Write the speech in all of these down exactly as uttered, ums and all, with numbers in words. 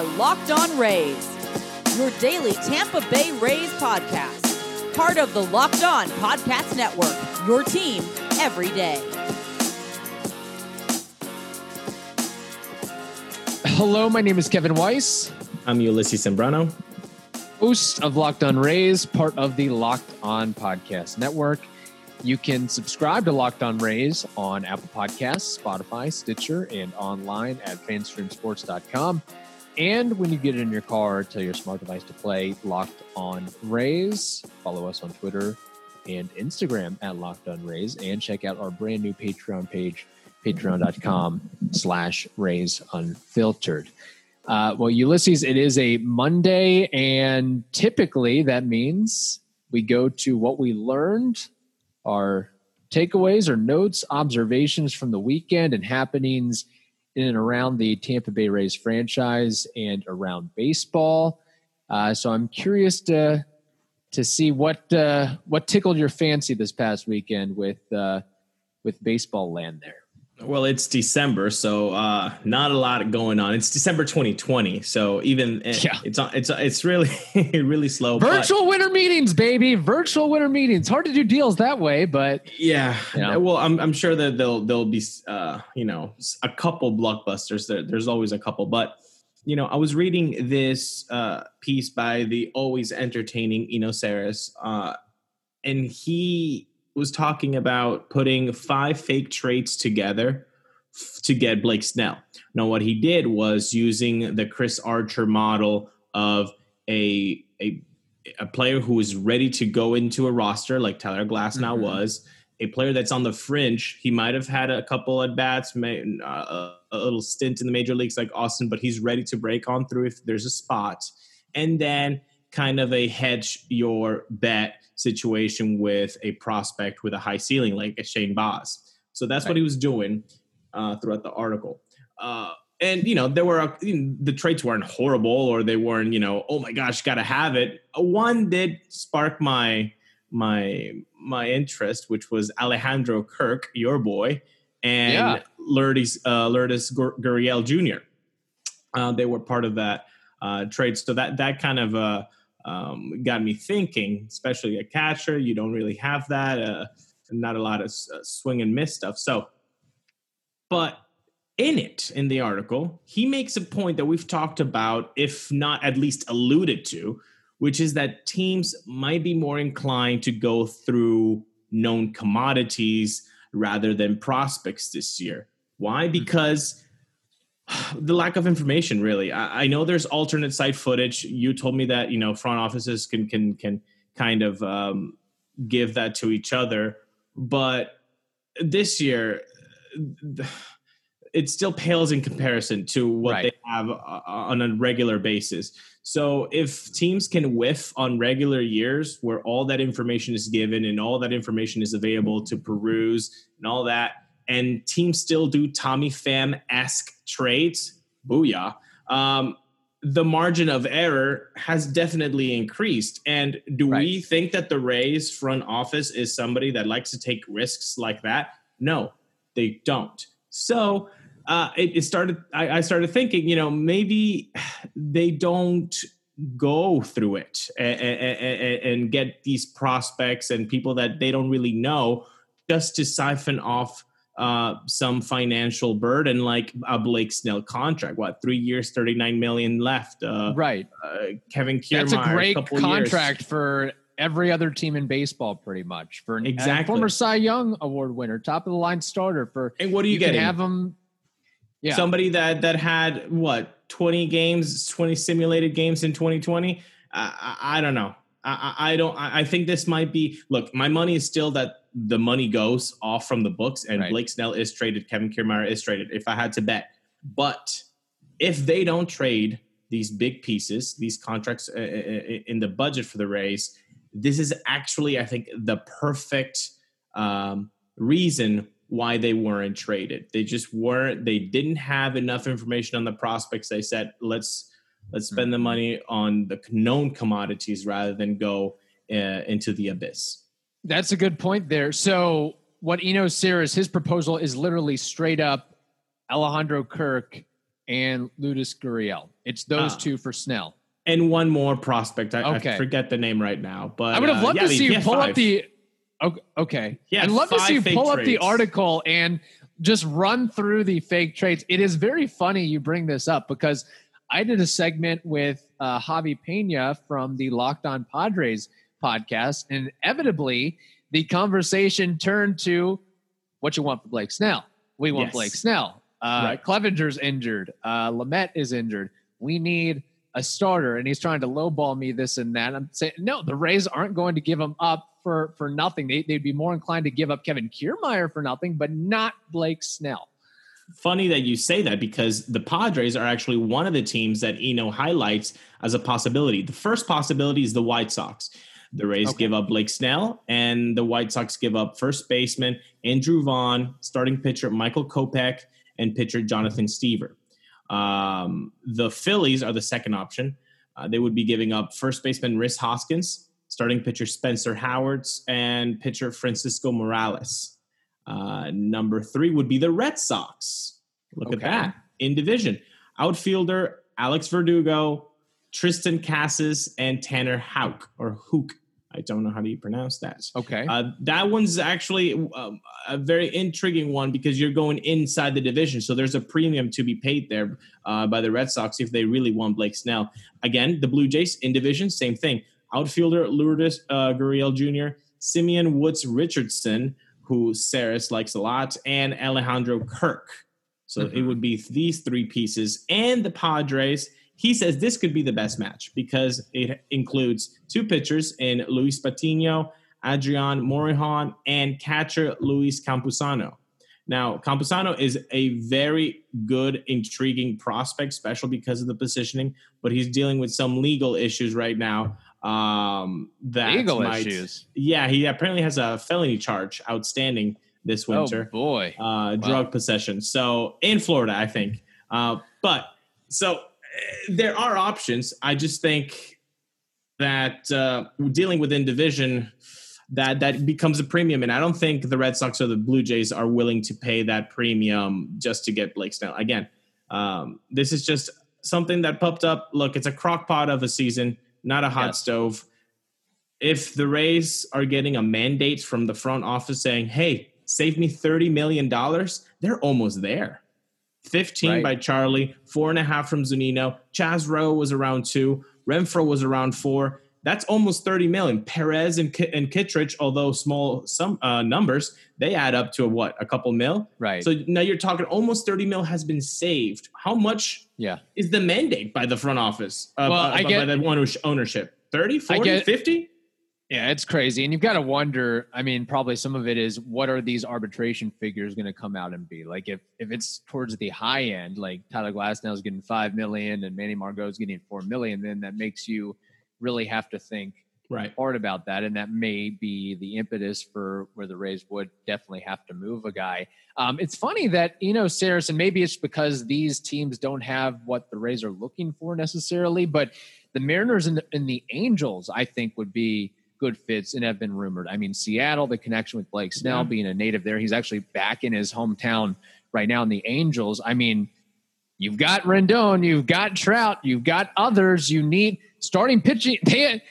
are Locked On Rays, your daily Tampa Bay Rays podcast. Part of the Locked On Podcast Network, your team every day. Hello, my name is Kevin Weiss. I'm Ulysses Sembrano, host of Locked On Rays, part of the Locked On Podcast Network. You can subscribe to Locked On Rays on Apple Podcasts, Spotify, Stitcher, and online at fan stream sports dot com. And when you get in your car, tell your smart device to play Locked On Rays. Follow us on Twitter and Instagram at Locked On Rays. And check out our brand new Patreon page, patreon dot com slash Rays Unfiltered. Uh, well, Ulysses, it is a Monday, and typically that means we go to what we learned, our takeaways or notes, observations from the weekend and happenings in and around the Tampa Bay Rays franchise and around baseball. Uh, so I'm curious to to see what uh, what tickled your fancy this past weekend with uh, with baseball land there. Well, it's December, so uh, not a lot going on. It's December twenty twenty, so even yeah. it's it's it's really really slow. Virtual winter meetings, baby. Virtual winter meetings. Hard to do deals that way, but yeah. You know. Well, I'm I'm sure that there'll there'll be uh, you know, a couple blockbusters. There, there's always a couple, but you know, I was reading this uh, piece by the always entertaining Eno Sarris, uh, and he was talking about putting five fake traits together f- to get Blake Snell. Now, what he did was using the Chris Archer model of a a, a player who is ready to go into a roster, like Tyler Glass now mm-hmm. was, a player that's on the fringe. He might have had a couple at-bats, may, uh, a little stint in the major leagues like Austin, but he's ready to break on through if there's a spot. And then kind of a hedge your bet situation with a prospect with a high ceiling like a Shane Boss. So that's right. What he was doing uh, throughout the article. Uh, and, you know, there were a, you know, the traits weren't horrible, or they weren't, you know, oh my gosh, got to have it. One did spark my my my interest, which was Alejandro Kirk, your boy, and yeah. Lourdes, uh, Lourdes Gurriel Junior Uh, they were part of that uh, trade. So that, that kind of uh, Um, got me thinking, especially a catcher. You don't really have that. Uh, not a lot of uh, swing and miss stuff. So, but in it, in the article, he makes a point that we've talked about, if not at least alluded to, which is that teams might be more inclined to go through known commodities rather than prospects this year. Why? Because the lack of information, really. I, I know there's alternate site footage. You told me that, you know, front offices can can can kind of um, give that to each other. But this year, it still pales in comparison to what right. they have uh, on a regular basis. So if teams can whiff on regular years where all that information is given and all that information is available to peruse and all that, and teams still do Tommy Pham-esque trades, booyah, um, the margin of error has definitely increased. And do right. we think that the Rays front office is somebody that likes to take risks like that? No, they don't. So uh, it, it started. I, I started thinking, you know, maybe they don't go through it and, and, and get these prospects and people that they don't really know just to siphon off Uh, some financial burden, like a Blake Snell contract. What, three years, thirty-nine million dollars left. Uh, right. Uh, Kevin Kiermaier. That's a great contract years. For every other team in baseball, pretty much. For an exactly. former Cy Young Award winner, top of the line starter. For and what do you, you get? Have them. Yeah. Somebody that that had what twenty games, twenty simulated games in twenty twenty. Uh, I, I don't know. I, I don't. I think this might be. Look, my money is still that the money goes off from the books, and right. Blake Snell is traded. Kevin Kiermaier is traded. If I had to bet, but if they don't trade these big pieces, these contracts uh, in the budget for the Rays, this is actually, I think, the perfect um, reason why they weren't traded. They just weren't. They didn't have enough information on the prospects. They said, let's. Let's spend the money on the known commodities rather than go uh, into the abyss. That's a good point there. So what Eno Sarris, his proposal is literally straight up Alejandro Kirk and Lourdes Gurriel. It's those uh, two for Snell. And one more prospect. I, okay. I forget the name right now. But I would have loved uh, yeah, to see you pull five. up the – okay. Yeah, I'd love to see you pull traits. up the article and just run through the fake traits. It is very funny you bring this up because I did a segment with uh, Javi Pena from the Locked On Padres podcast, and inevitably the conversation turned to what you want for Blake Snell. We want yes. Blake Snell. Uh, right. Clevenger's injured. Uh, Lamet is injured. We need a starter, and he's trying to lowball me this and that. I'm saying, no, the Rays aren't going to give him up for, for nothing. They, they'd be more inclined to give up Kevin Kiermaier for nothing, but not Blake Snell. Funny that you say that because the Padres are actually one of the teams that Eno highlights as a possibility. The first possibility is the White Sox. The Rays okay. give up Blake Snell, and the White Sox give up first baseman Andrew Vaughn, starting pitcher Michael Kopech, and pitcher Jonathan Stever. Um, the Phillies are the second option. Uh, they would be giving up first baseman Rhys Hoskins, starting pitcher Spencer Howards, and pitcher Francisco Morales. Uh, number three would be the Red Sox. Look okay. at that. In division, outfielder Alex Verdugo, Tristan Cassis, and Tanner Houck or Hook. I don't know how to pronounce that. Okay. Uh, that one's actually um, a very intriguing one because you're going inside the division. So there's a premium to be paid there uh, by the Red Sox if they really want Blake Snell. Again, the Blue Jays in division, same thing. Outfielder Lourdes uh, Gurriel Junior, Simeon Woods Richardson, who Sarris likes a lot, and Alejandro Kirk. So mm-hmm. it would be these three pieces. And the Padres, he says this could be the best match because it includes two pitchers in Luis Patino, Adrian Morejon, and catcher Luis Campusano. Now, Campusano is a very good, intriguing prospect, special because of the positioning, but he's dealing with some legal issues right now. Um, that legal might, issues? Yeah, he apparently has a felony charge outstanding this winter. Oh, boy. Uh, wow. Drug possession. So, in Florida, I think. Uh, but, so... There are options. I just think that uh, dealing within division, that, that becomes a premium. And I don't think the Red Sox or the Blue Jays are willing to pay that premium just to get Blake Snell. Again, um, this is just something that popped up. Look, it's a crock pot of a season, not a hot yeah. stove. If the Rays are getting a mandate from the front office saying, hey, save me thirty million dollars, they're almost there. fifteen right. by Charlie, four and a half from Zunino. Chaz Rowe was around two. Renfroe was around four. That's almost thirty million. Perez and, K- and Kittredge, although small some uh, numbers, they add up to a, what, a couple mil? Right. So now you're talking almost thirty mil has been saved. How much yeah. is the mandate by the front office? Uh, well, by, I get, by the ownership? thirty, forty, fifty? Yeah, it's crazy. And you've got to wonder, I mean, probably some of it is what are these arbitration figures going to come out and be? Like if, if it's towards the high end, like Tyler Glass now is getting five million dollars and Manny Margot is getting four million dollars, then that makes you really have to think right. hard about that. And that may be the impetus for where the Rays would definitely have to move a guy. Um, it's funny that Eno Sarris, and maybe it's because these teams don't have what the Rays are looking for necessarily, but the Mariners and the, and the Angels, I think, would be good fits and have been rumored. I mean, Seattle, the connection with Blake Snell yeah. being a native there, he's actually back in his hometown right now in the Angels. I mean, you've got Rendon, you've got Trout, you've got others. You need starting pitching. They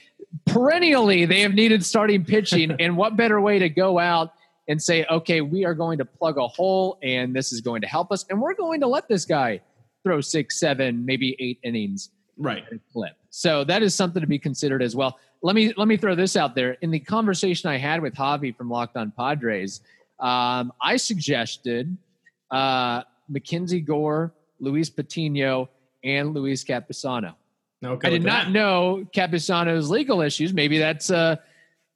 perennially, they have needed starting pitching. And what better way to go out and say, okay, we are going to plug a hole and this is going to help us. And we're going to let this guy throw six, seven, maybe eight innings. Right. Clip. So that is something to be considered as well. Let me let me throw this out there. In the conversation I had with Javi from Locked On Padres, um, I suggested uh, Mackenzie Gore, Luis Patino, and Luis Campusano. Okay, I did not that. know Campusano's legal issues. Maybe that's a,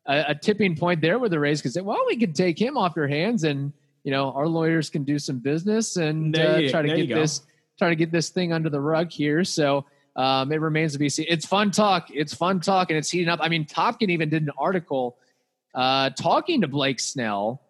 a, a tipping point there where the Rays could say, well, we could take him off your hands and, you know, our lawyers can do some business and uh, you, try to get this try to get this thing under the rug here. So Um, it remains to be seen. It's fun talk. It's fun talk, and it's heating up. I mean, Topkin even did an article uh, talking to Blake Snell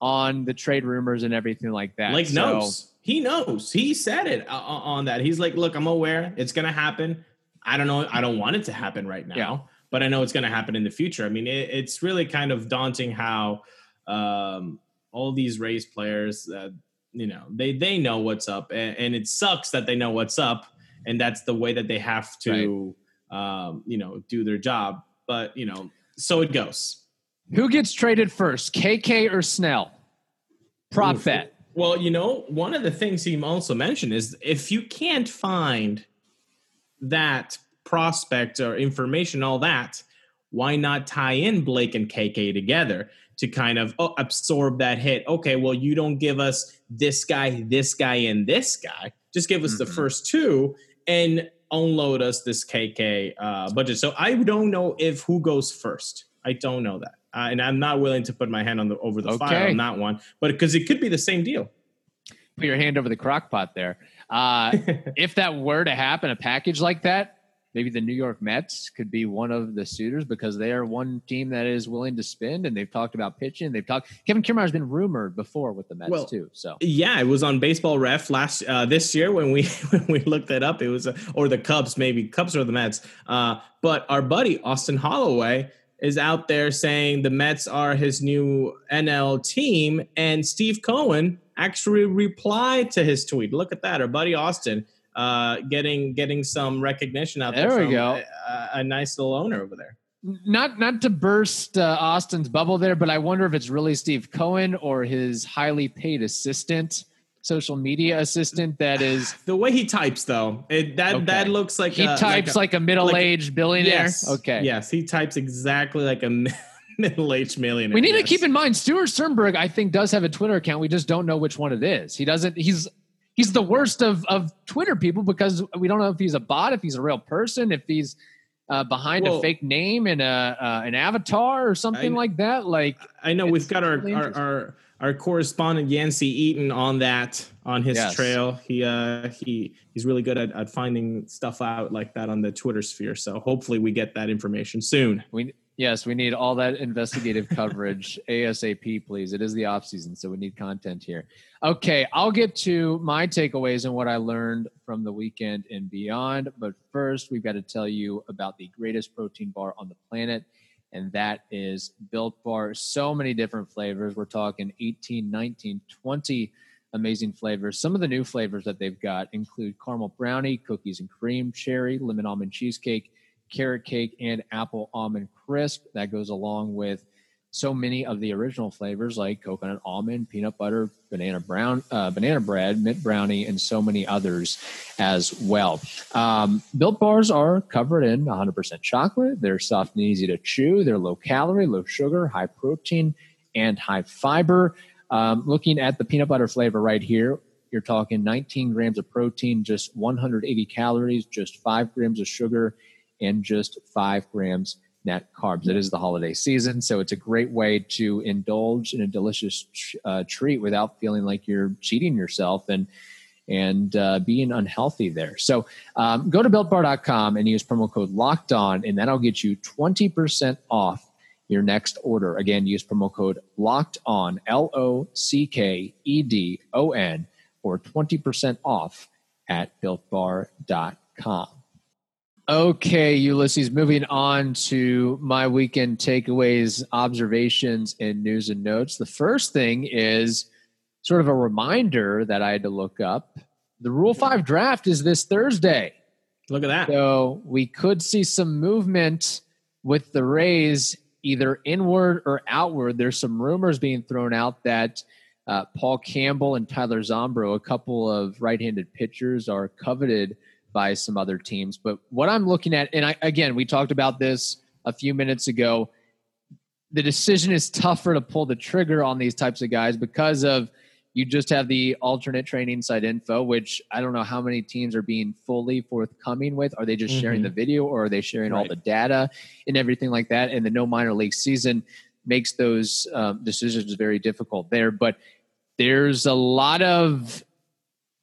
on the trade rumors and everything like that. Blake so, knows. He knows. He said it uh, on that. He's like, look, I'm aware. It's going to happen. I don't know. I don't want it to happen right now, yeah. but I know it's going to happen in the future. I mean, it, it's really kind of daunting how um, all these Rays players uh, – you know, they, they know what's up, and, and it sucks that they know what's up, and that's the way that they have to, right. um, you know, do their job. But, you know, so it goes. Who gets traded first, K K or Snell? Prop Oof. bet. Well, you know, one of the things he also mentioned is if you can't find that prospect or information, all that, why not tie in Blake and K K together to kind of oh, absorb that hit? Okay, well, you don't give us this guy, this guy, and this guy. Just give us mm-hmm. the first two and unload us this K K uh, budget. So I don't know if who goes first. I don't know that. Uh, and I'm not willing to put my hand on the over the okay. fire on that one, but because it could be the same deal. Put your hand over the crock pot there. Uh, if that were to happen, a package like that, maybe the New York Mets could be one of the suitors because they are one team that is willing to spend, and they've talked about pitching. They've talked. Kevin Kiermaier has been rumored before with the Mets well, too. So yeah, it was on Baseball Ref last uh, this year when we when we looked that up. It was uh, or the Cubs, maybe Cubs or the Mets. Uh, but our buddy Austin Holloway is out there saying the Mets are his new N L team, and Steve Cohen actually replied to his tweet. Look at that, our buddy Austin uh, getting getting some recognition out there. There we from go. A, a nice little owner over there. Not not to burst uh, Austin's bubble there, but I wonder if it's really Steve Cohen or his highly paid assistant, social media assistant that is the way he types though it, that okay. that looks like he a, types like a, like a middle-aged like, billionaire yes, okay yes he types exactly like a middle-aged millionaire. We need yes. to keep in mind Stuart Sternberg I think does have a Twitter account. We just don't know which one it is. He doesn't he's he's the worst of of Twitter people because we don't know if he's a bot, if he's a real person, if he's Uh, behind well, a fake name and a uh, an avatar or something I, like that. Like I know we've got our, really our our our correspondent Yancey Eaton on that on his yes. trail. He uh he he's really good at, at finding stuff out like that on the Twitter sphere. So hopefully we get that information soon. We yes we need all that investigative coverage ASAP, please. It is the off season, so we need content here. Okay, I'll get to my takeaways and what I learned from the weekend and beyond. But first, we've got to tell you about the greatest protein bar on the planet, and that is Built Bar. So many different flavors. We're talking eighteen, nineteen, twenty amazing flavors. Some of the new flavors that they've got include caramel brownie, cookies and cream, cherry, lemon almond cheesecake, carrot cake, and apple almond crisp. That goes along with so many of the original flavors like coconut almond, peanut butter, banana brown, uh, banana bread, mint brownie, and so many others as well. Um, Built Bars are covered in one hundred percent chocolate. They're soft and easy to chew. They're low calorie, low sugar, high protein, and high fiber. Um, looking at the peanut butter flavor right here, you're talking nineteen grams of protein, just one hundred eighty calories, just five grams of sugar, and just five grams net carbs. It is the holiday season, so it's a great way to indulge in a delicious uh, treat without feeling like you're cheating yourself and and uh, being unhealthy there. So um, go to built bar dot com and use promo code Locked On, and that'll get you twenty percent off your next order. Again, use promo code Locked On, L O C K E D O N, for twenty percent off at built bar dot com. Okay, Ulysses, moving on to my weekend takeaways, observations, and news and notes. The first thing is sort of a reminder that I had to look up. The Rule five draft is this Thursday. Look at that. So we could see some movement with the Rays, either inward or outward. There's some rumors being thrown out that uh, Paul Campbell and Tyler Sombrough, a couple of right-handed pitchers, are coveted by some other teams. But what I'm looking at, and I, again, we talked about this a few minutes ago, the decision is tougher to pull the trigger on these types of guys because of you just have the alternate training site info, which I don't know how many teams are being fully forthcoming with. Are they just mm-hmm. sharing the video, or are they sharing right. all the data and everything like that? And the no minor league season makes those um, decisions very difficult there. But there's a lot of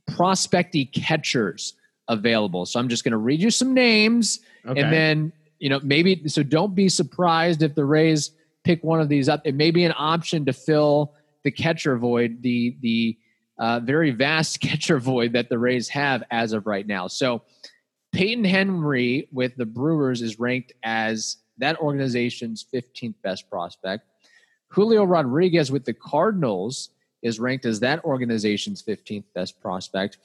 prospecty catchers available. So I'm just going to read you some names okay. and then, you know, maybe, so don't be surprised if the Rays pick one of these up. It may be an option to fill the catcher void, the, the uh, very vast catcher void that the Rays have as of right now. So Peyton Henry with the Brewers is ranked as that organization's fifteenth best prospect. Julio Rodriguez with the Cardinals is ranked as that organization's fifteenth best prospect.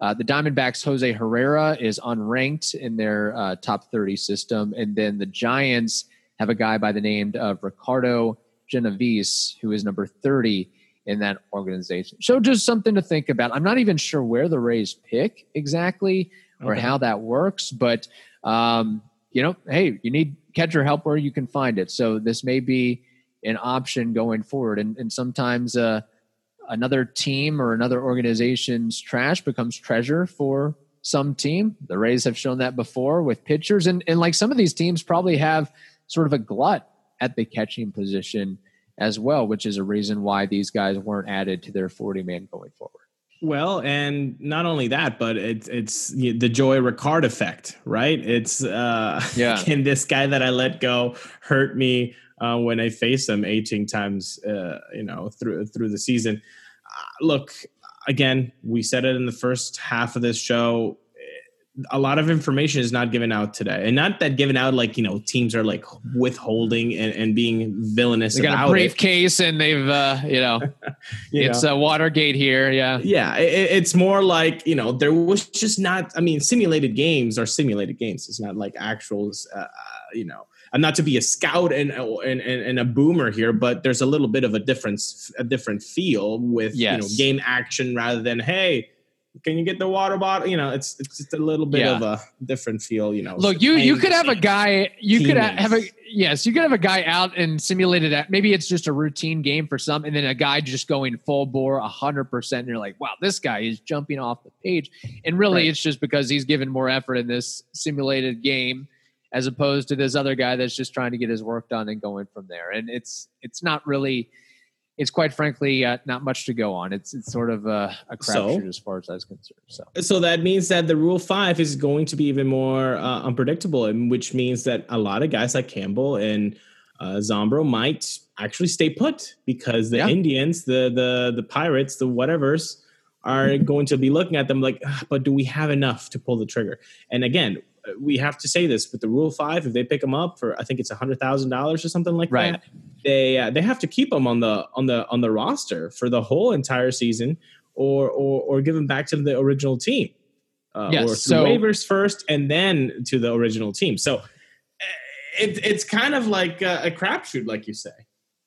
Uh, the Diamondbacks' Jose Herrera is unranked in their uh, top thirty system. And then the Giants have a guy by the name of Ricardo Genovese, who is number thirty in that organization. So just something to think about. I'm not even sure where the Rays pick exactly or okay. how that works, but, um, you know, hey, you need catcher help where you can find it. So this may be an option going forward. And, and sometimes uh, another team or another organization's trash becomes treasure for some team. The Rays have shown that before with pitchers. And, and like some of these teams probably have sort of a glut at the catching position as well, which is a reason why these guys weren't added to their forty man going forward. Well, and not only that, but it's it's the Joey Ricard effect, right? It's uh, yeah. can this guy that I let go hurt me uh, when I face him eighteen times, uh, you know, through through the season? Uh, look, again, we said it in the first half of this show. A lot of information is not given out today, and not that given out like, you know, teams are like withholding and, and being villainous. They got about a briefcase and they've, uh, you know, you it's a uh, Watergate here. Yeah. Yeah. It, it's more like, you know, there was just not, I mean, simulated games are simulated games. It's not like actuals, uh, you know, I'm not to be a scout and, and, and a boomer here, but there's a little bit of a difference, a different feel with yes. you know, game action rather than, hey, can you get the water bottle? You know, it's it's just a little bit yeah. of a different feel, you know. Look, you, you could have a guy, you could ha- have a, yes, you could have a guy out and simulated that. Maybe it's just a routine game for some, and then a guy just going full bore one hundred percent. And you're like, wow, this guy is jumping off the page. And really, right. it's just because he's given more effort in this simulated game as opposed to this other guy that's just trying to get his work done and going from there. And it's it's not really... It's quite frankly uh, not much to go on. It's it's sort of a, a crapshoot so, as far as I was concerned. So. so that means that the Rule five is going to be even more uh, unpredictable, and which means that a lot of guys like Campbell and uh, Zombro might actually stay put because the yeah. Indians, the the the Pirates, the whatevers are going to be looking at them like, ah, but do we have enough to pull the trigger? And again, we have to say this, but the Rule five, if they pick them up for, I think it's one hundred thousand dollars or something like right. that, they uh, they have to keep them on the on the on the roster for the whole entire season, or or, or give them back to the original team, uh, yes, or through so, waivers first and then to the original team. So it, it's kind of like a, a crapshoot, like you say.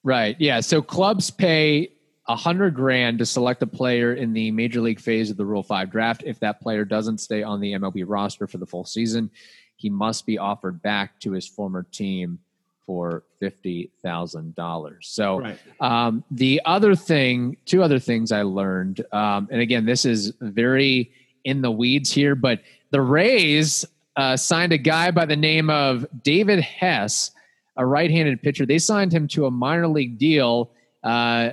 Right. Yeah. So clubs pay a hundred grand to select a player in the major league phase of the Rule five draft. If that player doesn't stay on the M L B roster for the full season, he must be offered back to his former team for fifty thousand dollars. So right. um, the other thing, two other things I learned, um, and again, this is very in the weeds here, but the Rays uh, signed a guy by the name of David Hess, a right-handed pitcher. They signed him to a minor league deal, uh,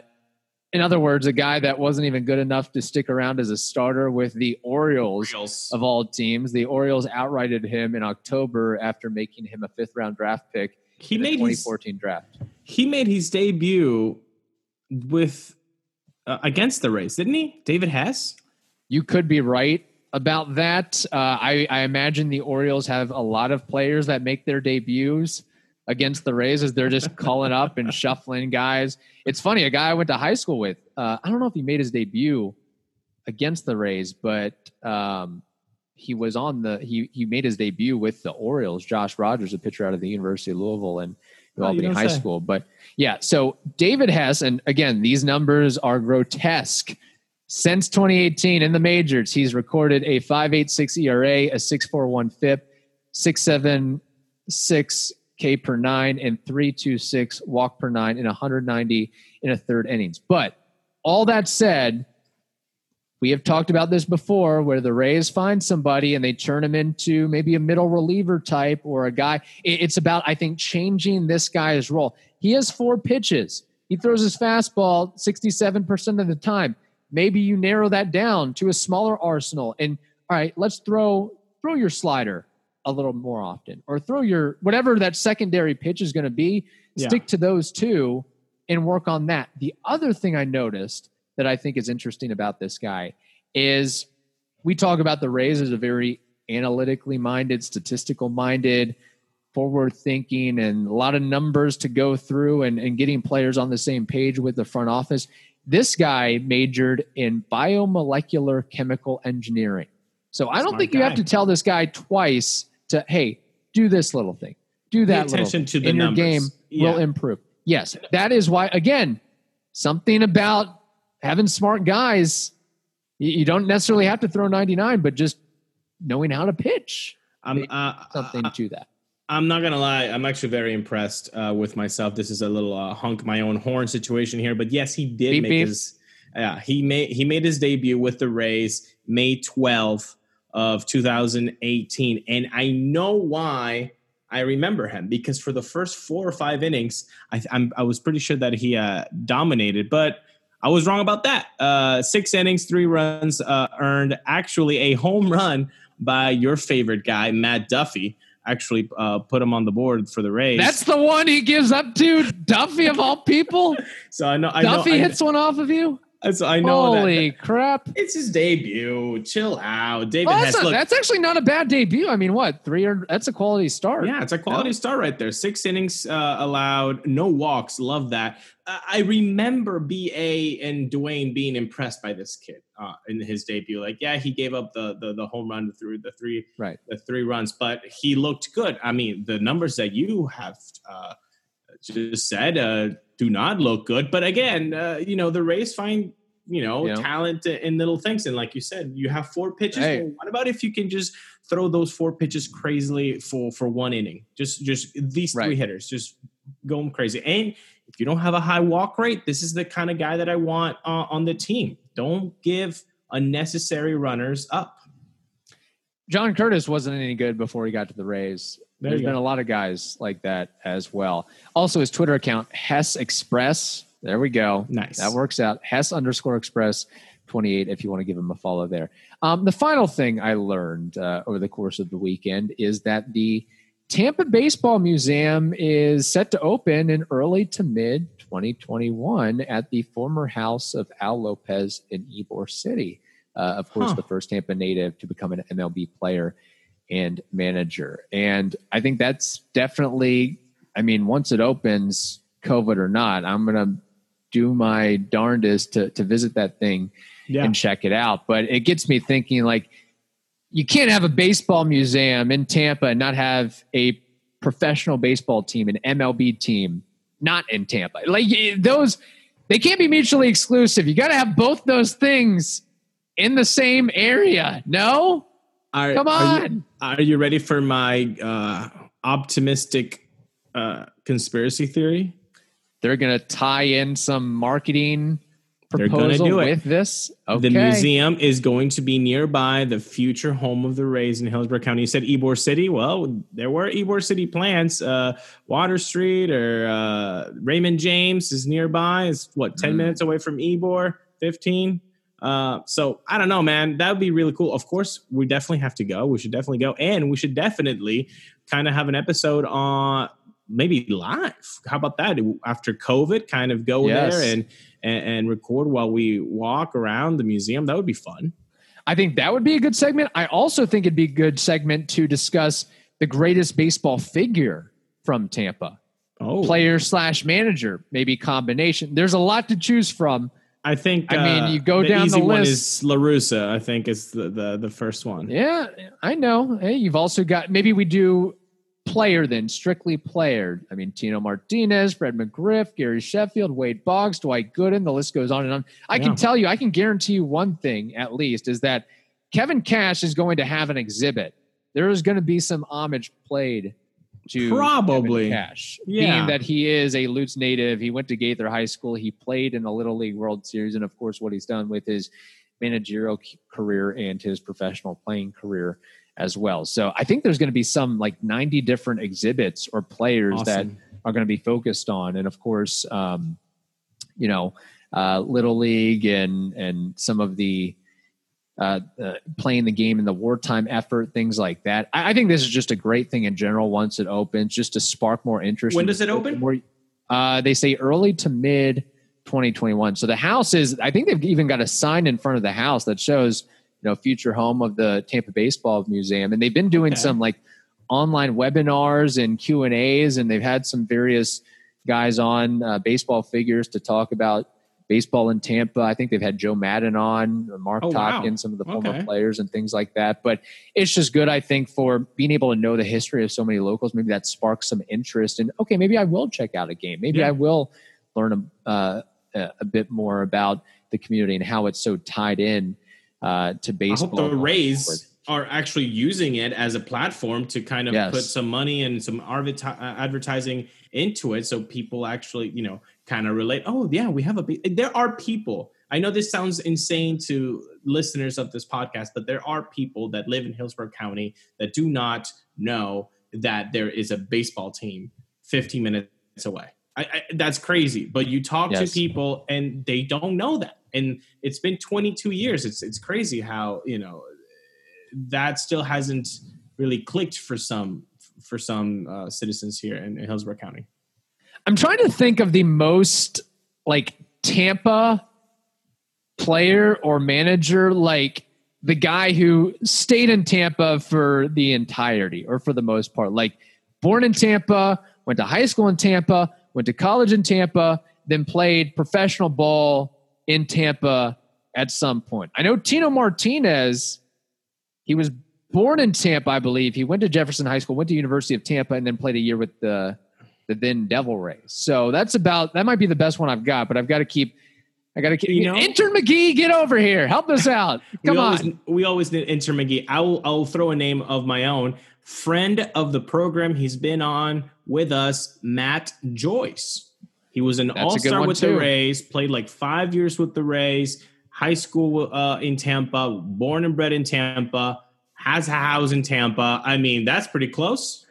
in other words, a guy that wasn't even good enough to stick around as a starter with the Orioles, Orioles. Of all teams. The Orioles outrighted him in October after making him a fifth-round draft pick he in made the twenty fourteen his, draft. He made his debut with uh, against the Rays, didn't he? David Hess? You could be right about that. Uh, I, I imagine the Orioles have a lot of players that make their debuts against the Rays as they're just calling up and shuffling guys. It's funny, a guy I went to high school with, uh, I don't know if he made his debut against the Rays, but um, he was on the, he he made his debut with the Orioles, Josh Rogers, a pitcher out of the University of Louisville and New oh, Albany High say. School. But yeah, so David Hess, and again, these numbers are grotesque. Since twenty eighteen in the majors, he's recorded a five eighty-six E R A, a six forty-one F I P, six seventy-six K per nine and three twenty-six walk per nine in one ninety in a third innings. But all that said, we have talked about this before where the Rays find somebody and they turn him into maybe a middle reliever type or a guy. It's about, I think, changing this guy's role. He has four pitches. He throws his fastball sixty-seven percent of the time. Maybe you narrow that down to a smaller arsenal and all right, let's throw throw your slider a little more often, or throw your, whatever that secondary pitch is going to be, yeah. stick to those two and work on that. The other thing I noticed that I think is interesting about this guy is we talk about the Rays as a very analytically minded, statistical minded forward thinking and a lot of numbers to go through and, and getting players on the same page with the front office. This guy majored in biomolecular chemical engineering. So I don't Smart think you guy. have to tell this guy twice to, hey, do this little thing, do that Pay attention little thing. To the and numbers. Your game yeah. will improve. Yes, that is why, again, something about having smart guys, you don't necessarily have to throw ninety-nine, but just knowing how to pitch. I'm, uh, something uh, to that. I'm not going to lie. I'm actually very impressed uh, with myself. This is a little uh, honk my own horn situation here, but yes, he did beep, make beep. his, uh, he made, he made his debut with the Rays May twelfth of two thousand eighteen. And I know why I remember him, because for the first four or five innings, I, I'm, I was pretty sure that he uh, dominated, but I was wrong about that. Uh, six innings, three runs uh, earned, actually a home run by your favorite guy, Matt Duffy. Actually uh, put him on the board for the Rays. That's the one he gives up to Duffy of all people. So I know I Duffy know, I, hits one off of you. So I know. Holy that, crap! It's his debut. Chill out, David. Oh, that's, Hess, a, look, that's actually not a bad debut. I mean, what three? Or, that's a quality start. Yeah, it's a quality no. start right there. Six innings uh, allowed, no walks. Love that. Uh, I remember B A and Dwayne being impressed by this kid uh, in his debut. Like, yeah, he gave up the the, the home run through the three right. the three runs, but he looked good. I mean, the numbers that you have uh, just said. Uh, Do not look good, but again, uh, you know the Rays find you know yeah. talent in little things, and like you said, you have four pitches. Hey. Well, what about if you can just throw those four pitches crazily for for one inning? Just just these right. three hitters, just go them crazy. And if you don't have a high walk rate, this is the kind of guy that I want uh, on the team. Don't give unnecessary runners up. John Curtis wasn't any good before he got to the Rays. There There's been go. a lot of guys like that as well. Also, his Twitter account, Hess Express. There we go. Nice. That works out. Hess underscore Express twenty-eight if you want to give him a follow there. Um, the final thing I learned uh, over the course of the weekend is that the Tampa Baseball Museum is set to open in early to mid twenty twenty-one at the former house of Al Lopez in Ybor City. Uh, of course, huh. the first Tampa native to become an M L B player and manager. And I think that's definitely, I mean, once it opens, COVID or not, I'm going to do my darndest to, to visit that thing yeah. and check it out. But it gets me thinking, like, you can't have a baseball museum in Tampa and not have a professional baseball team, an M L B team, not in Tampa. Like, those, they can't be mutually exclusive. You got to have both those things in the same area. No? Are, Come on! Are you, are you ready for my uh, optimistic uh, conspiracy theory? They're going to tie in some marketing proposal do with it. this. Okay. The museum is going to be nearby the future home of the Rays in Hillsborough County. You said Ybor City. Well, there were Ybor City plants. Uh, Water Street or uh, Raymond James is nearby. It's what ten mm. minutes away from Ybor, fifteen. Uh, so I don't know, man, that would be really cool. Of course, we definitely have to go. We should definitely go. And we should definitely kind of have an episode on maybe live. How about that? After COVID, kind of go yes. there and, and, and record while we walk around the museum. That would be fun. I think that would be a good segment. I also think it'd be a good segment to discuss the greatest baseball figure from Tampa. Oh, player slash manager, maybe combination. There's a lot to choose from. I think. I mean, uh, you go the down easy the list. One is La Russa, I think, is the, the the first one. Yeah, I know. Hey, you've also got maybe we do player then strictly player. I mean, Tino Martinez, Fred McGriff, Gary Sheffield, Wade Boggs, Dwight Gooden. The list goes on and on. I yeah. can tell you, I can guarantee you one thing at least is that Kevin Cash is going to have an exhibit. There is going to be some homage played to probably Kevin Cash, yeah. being that he is a Lutz native. He went to Gaither High School. He played in the Little League World Series, and of course, what he's done with his managerial career and his professional playing career as well. So, I think there's going to be some like ninety different exhibits or players awesome. that are going to be focused on, and of course, um, you know, uh, Little League and and some of the. Uh, uh, playing the game in the wartime effort, things like that. I, I think this is just a great thing in general once it opens, just to spark more interest. When does it open? More, uh, they say early to mid twenty twenty-one. So the house is, I think they've even got a sign in front of the house that shows, you know, future home of the Tampa Baseball Museum. And they've been doing okay. some like online webinars and Q and A's, and they've had some various guys on, uh, baseball figures, to talk about baseball in Tampa. I think they've had Joe Madden on, Mark oh, Topkin, wow. some of the former okay. players and things like that. But it's just good, I think, for being able to know the history of so many locals. Maybe that sparks some interest. And, okay, maybe I will check out a game. Maybe yeah. I will learn a, uh, a bit more about the community and how it's so tied in uh, to baseball. I hope the Rays forward. are actually using it as a platform to kind of yes. put some money and some advertising into it, so people actually, you know, kind of relate. Oh yeah, we have a be- there are people. I know this sounds insane to listeners of this podcast, but there are people that live in Hillsborough County that do not know that there is a baseball team fifteen minutes away. I, I, that's crazy. But you talk yes. to people and they don't know that. And it's been twenty-two years. It's it's crazy how, you know, that still hasn't really clicked for some for some uh, citizens here in, in Hillsborough County. I'm trying to think of the most, like, Tampa player or manager, like the guy who stayed in Tampa for the entirety or for the most part, like born in Tampa, went to high school in Tampa, went to college in Tampa, then played professional ball in Tampa at some point. I know Tino Martinez, he was born in Tampa, I believe. He went to Jefferson High School, went to University of Tampa, and then played a year with the the then Devil Rays. So that's about, that might be the best one I've got, but I've got to keep, I got to keep, you know, Intern McGee, get over here. Help us out. Come we always, on. We always need Intern McGee. I will, I'll throw a name of my own. Friend of the program. He's been on with us, Matt Joyce. He was an that's all-star with too. the Rays, played like five years with the Rays, high school uh, in Tampa, born and bred in Tampa, has a house in Tampa. I mean, that's pretty close.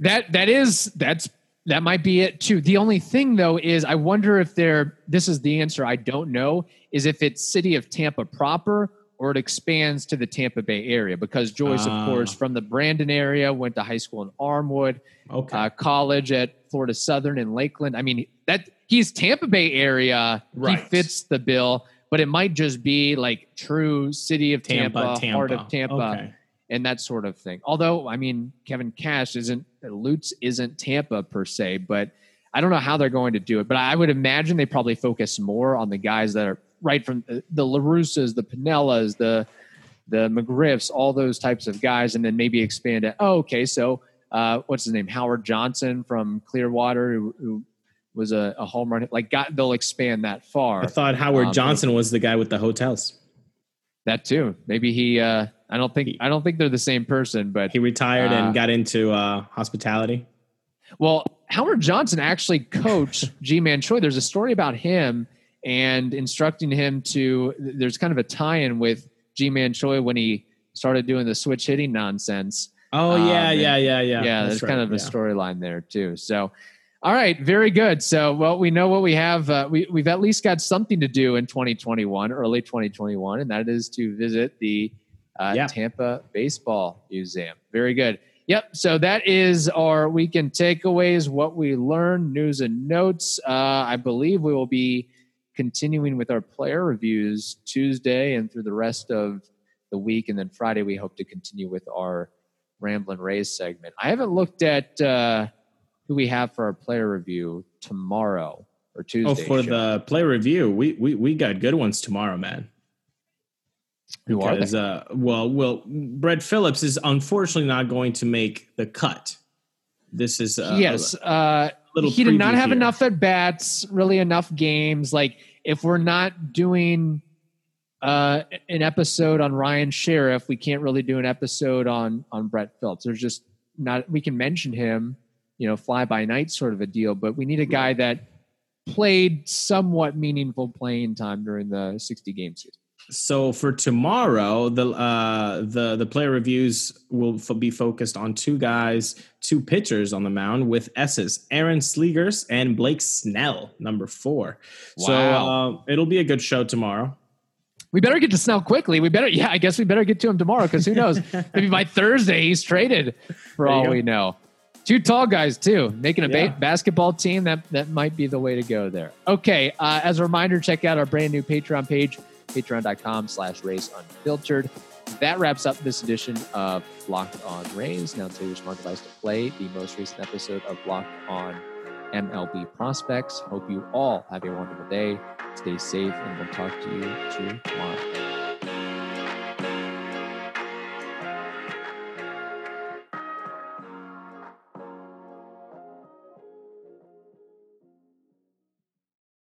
That, that is, that's, That might be it too. The only thing though is I wonder if they're, this is the answer I don't know, is if it's city of Tampa proper or it expands to the Tampa Bay area, because Joyce, uh, of course, from the Brandon area, went to high school in Armwood, okay. uh, college at Florida Southern in Lakeland. I mean, that he's Tampa Bay area. Right. He fits the bill, but it might just be like true city of Tampa, Tampa, Tampa. heart of Tampa. Okay. And that sort of thing. Although, I mean, Kevin Cash isn't, Lutz isn't Tampa per se, but I don't know how they're going to do it. But I would imagine they probably focus more on the guys that are right from the, the LaRusas, the Pinellas, the the McGriffs, all those types of guys, and then maybe expand it. Oh, okay, so uh, what's his name? Howard Johnson from Clearwater, who, who was a, a home run. Like, got, they'll expand that far. I thought Howard um, Johnson was the guy with the hotels. That too. Maybe he. Uh, I don't think I don't think they're the same person, but he retired uh, and got into uh, hospitality. Well, Howard Johnson actually coached G-Man Choi. There's a story about him and instructing him to, there's kind of a tie-in with G-Man Choi when he started doing the switch hitting nonsense. Oh yeah, um, yeah, yeah, yeah. Yeah, that's there's right. kind of yeah. a storyline there too. So, all right, very good. So, well, we know what we have. Uh, we, we've at least got something to do in twenty twenty-one, early twenty twenty-one, and that is to visit the Uh, yeah. Tampa Baseball Museum. Very good. Yep. So that is our weekend takeaways, what we learned, news and notes. Uh, I believe we will be continuing with our player reviews Tuesday and through the rest of the week. And then Friday, we hope to continue with our Ramblin' Rays segment. I haven't looked at uh, who we have for our player review tomorrow or Tuesday. Oh, for show. the player review, we, we, we got good ones tomorrow, man. Who are they? Uh, well, well, Brett Phillips is unfortunately not going to make the cut. This is uh, yes. Uh, little he did not have here. enough at bats, really enough games. Like if we're not doing uh, an episode on Ryan Sheriff, we can't really do an episode on on Brett Phillips. There's just not. We can mention him, you know, fly by night sort of a deal. But we need a guy that played somewhat meaningful playing time during the sixty game season. So for tomorrow, the uh, the the player reviews will f- be focused on two guys, two pitchers on the mound with S's, Aaron Sleegers and Blake Snell, number four. Wow. So uh, it'll be a good show tomorrow. We better get to Snell quickly. We better, yeah, I guess we better get to him tomorrow because who knows? Maybe by Thursday he's traded for all go. we know. Two tall guys too, making a yeah. ba- basketball team. That that might be the way to go there. Okay, uh, as a reminder, check out our brand new Patreon page. Patreon.com slash race unfiltered. that wraps up this edition of Locked On Rays. Now today we should mark the device to play the most recent episode of Locked On M L B Prospects. Hope you all have a wonderful day. Stay safe, and we'll talk to you tomorrow.